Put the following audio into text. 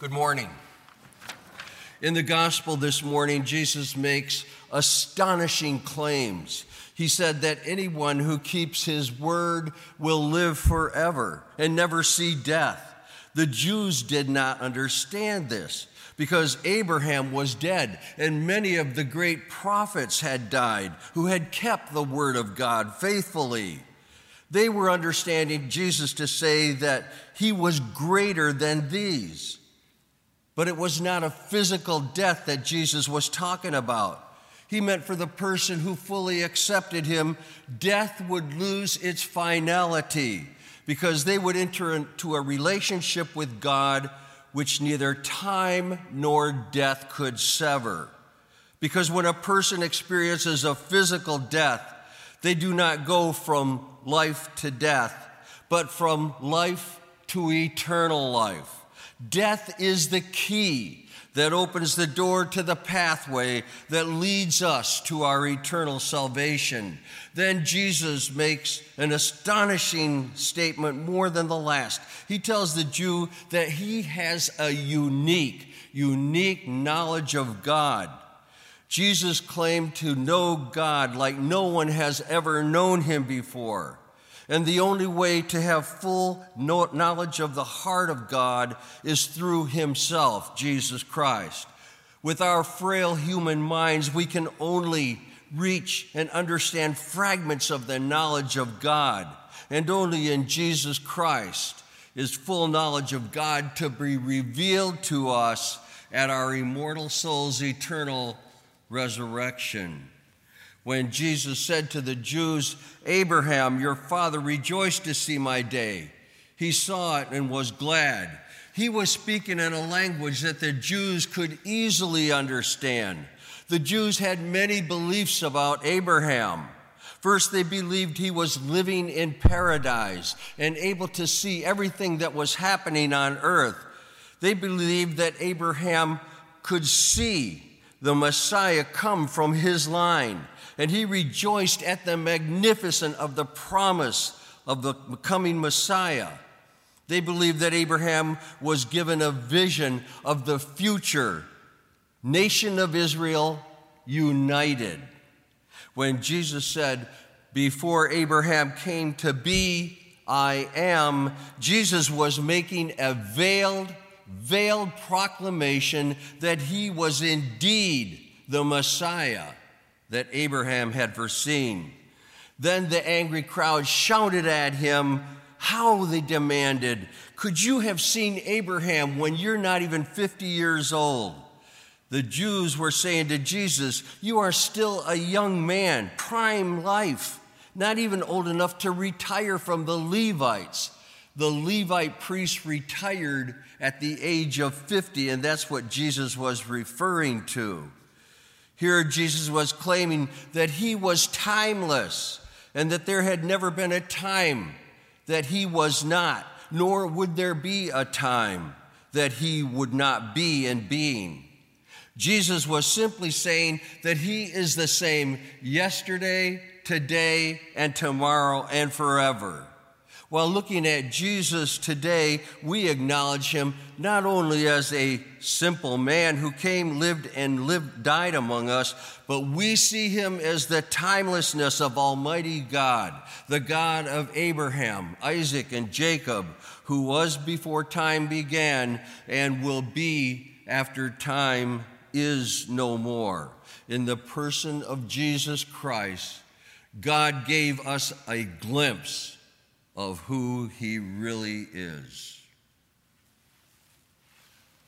Good morning. In the gospel this morning, Jesus makes astonishing claims. He said that anyone who keeps his word will live forever and never see death. The Jews did not understand this because Abraham was dead and many of the great prophets had died who had kept the word of God faithfully. They were understanding Jesus to say that he was greater than these. But it was not a physical death that Jesus was talking about. He meant for the person who fully accepted him, death would lose its finality because they would enter into a relationship with God which neither time nor death could sever. Because when a person experiences a physical death, they do not go from life to death, but from life to eternal life. Death is the key that opens the door to the pathway that leads us to our eternal salvation. Then Jesus makes an astonishing statement more than the last. He tells the Jew that he has a unique knowledge of God. Jesus claimed to know God like no one has ever known him before. And the only way to have full knowledge of the heart of God is through himself, Jesus Christ. With our frail human minds, we can only reach and understand fragments of the knowledge of God. And only in Jesus Christ is full knowledge of God to be revealed to us at our immortal soul's eternal resurrection. When Jesus said to the Jews, "Abraham, your father rejoiced to see my day. He saw it and was glad." He was speaking in a language that the Jews could easily understand. The Jews had many beliefs about Abraham. First, they believed he was living in paradise and able to see everything that was happening on earth. They believed that Abraham could see the Messiah come from his line. And he rejoiced at the magnificence of the promise of the coming Messiah. They believed that Abraham was given a vision of the future nation of Israel united. When Jesus said, "Before Abraham came to be, I am," Jesus was making a veiled proclamation that he was indeed the Messiah that Abraham had foreseen. Then the angry crowd shouted at him. How they demanded, "Could you have seen Abraham when you're not even 50 years old?" The Jews were saying to Jesus, "You are still a young man, prime life, not even old enough to retire from the Levites." The Levite priests retired at the age of 50, and that's what Jesus was referring to. Here, Jesus was claiming that he was timeless and that there had never been a time that he was not, nor would there be a time that he would not be in being. Jesus was simply saying that he is the same yesterday, today, and tomorrow, and forever. While looking at Jesus today, we acknowledge him not only as a simple man who came, lived, died among us, but we see him as the timelessness of Almighty God, the God of Abraham, Isaac, and Jacob, who was before time began and will be after time is no more. In the person of Jesus Christ, God gave us a glimpse of who he really is.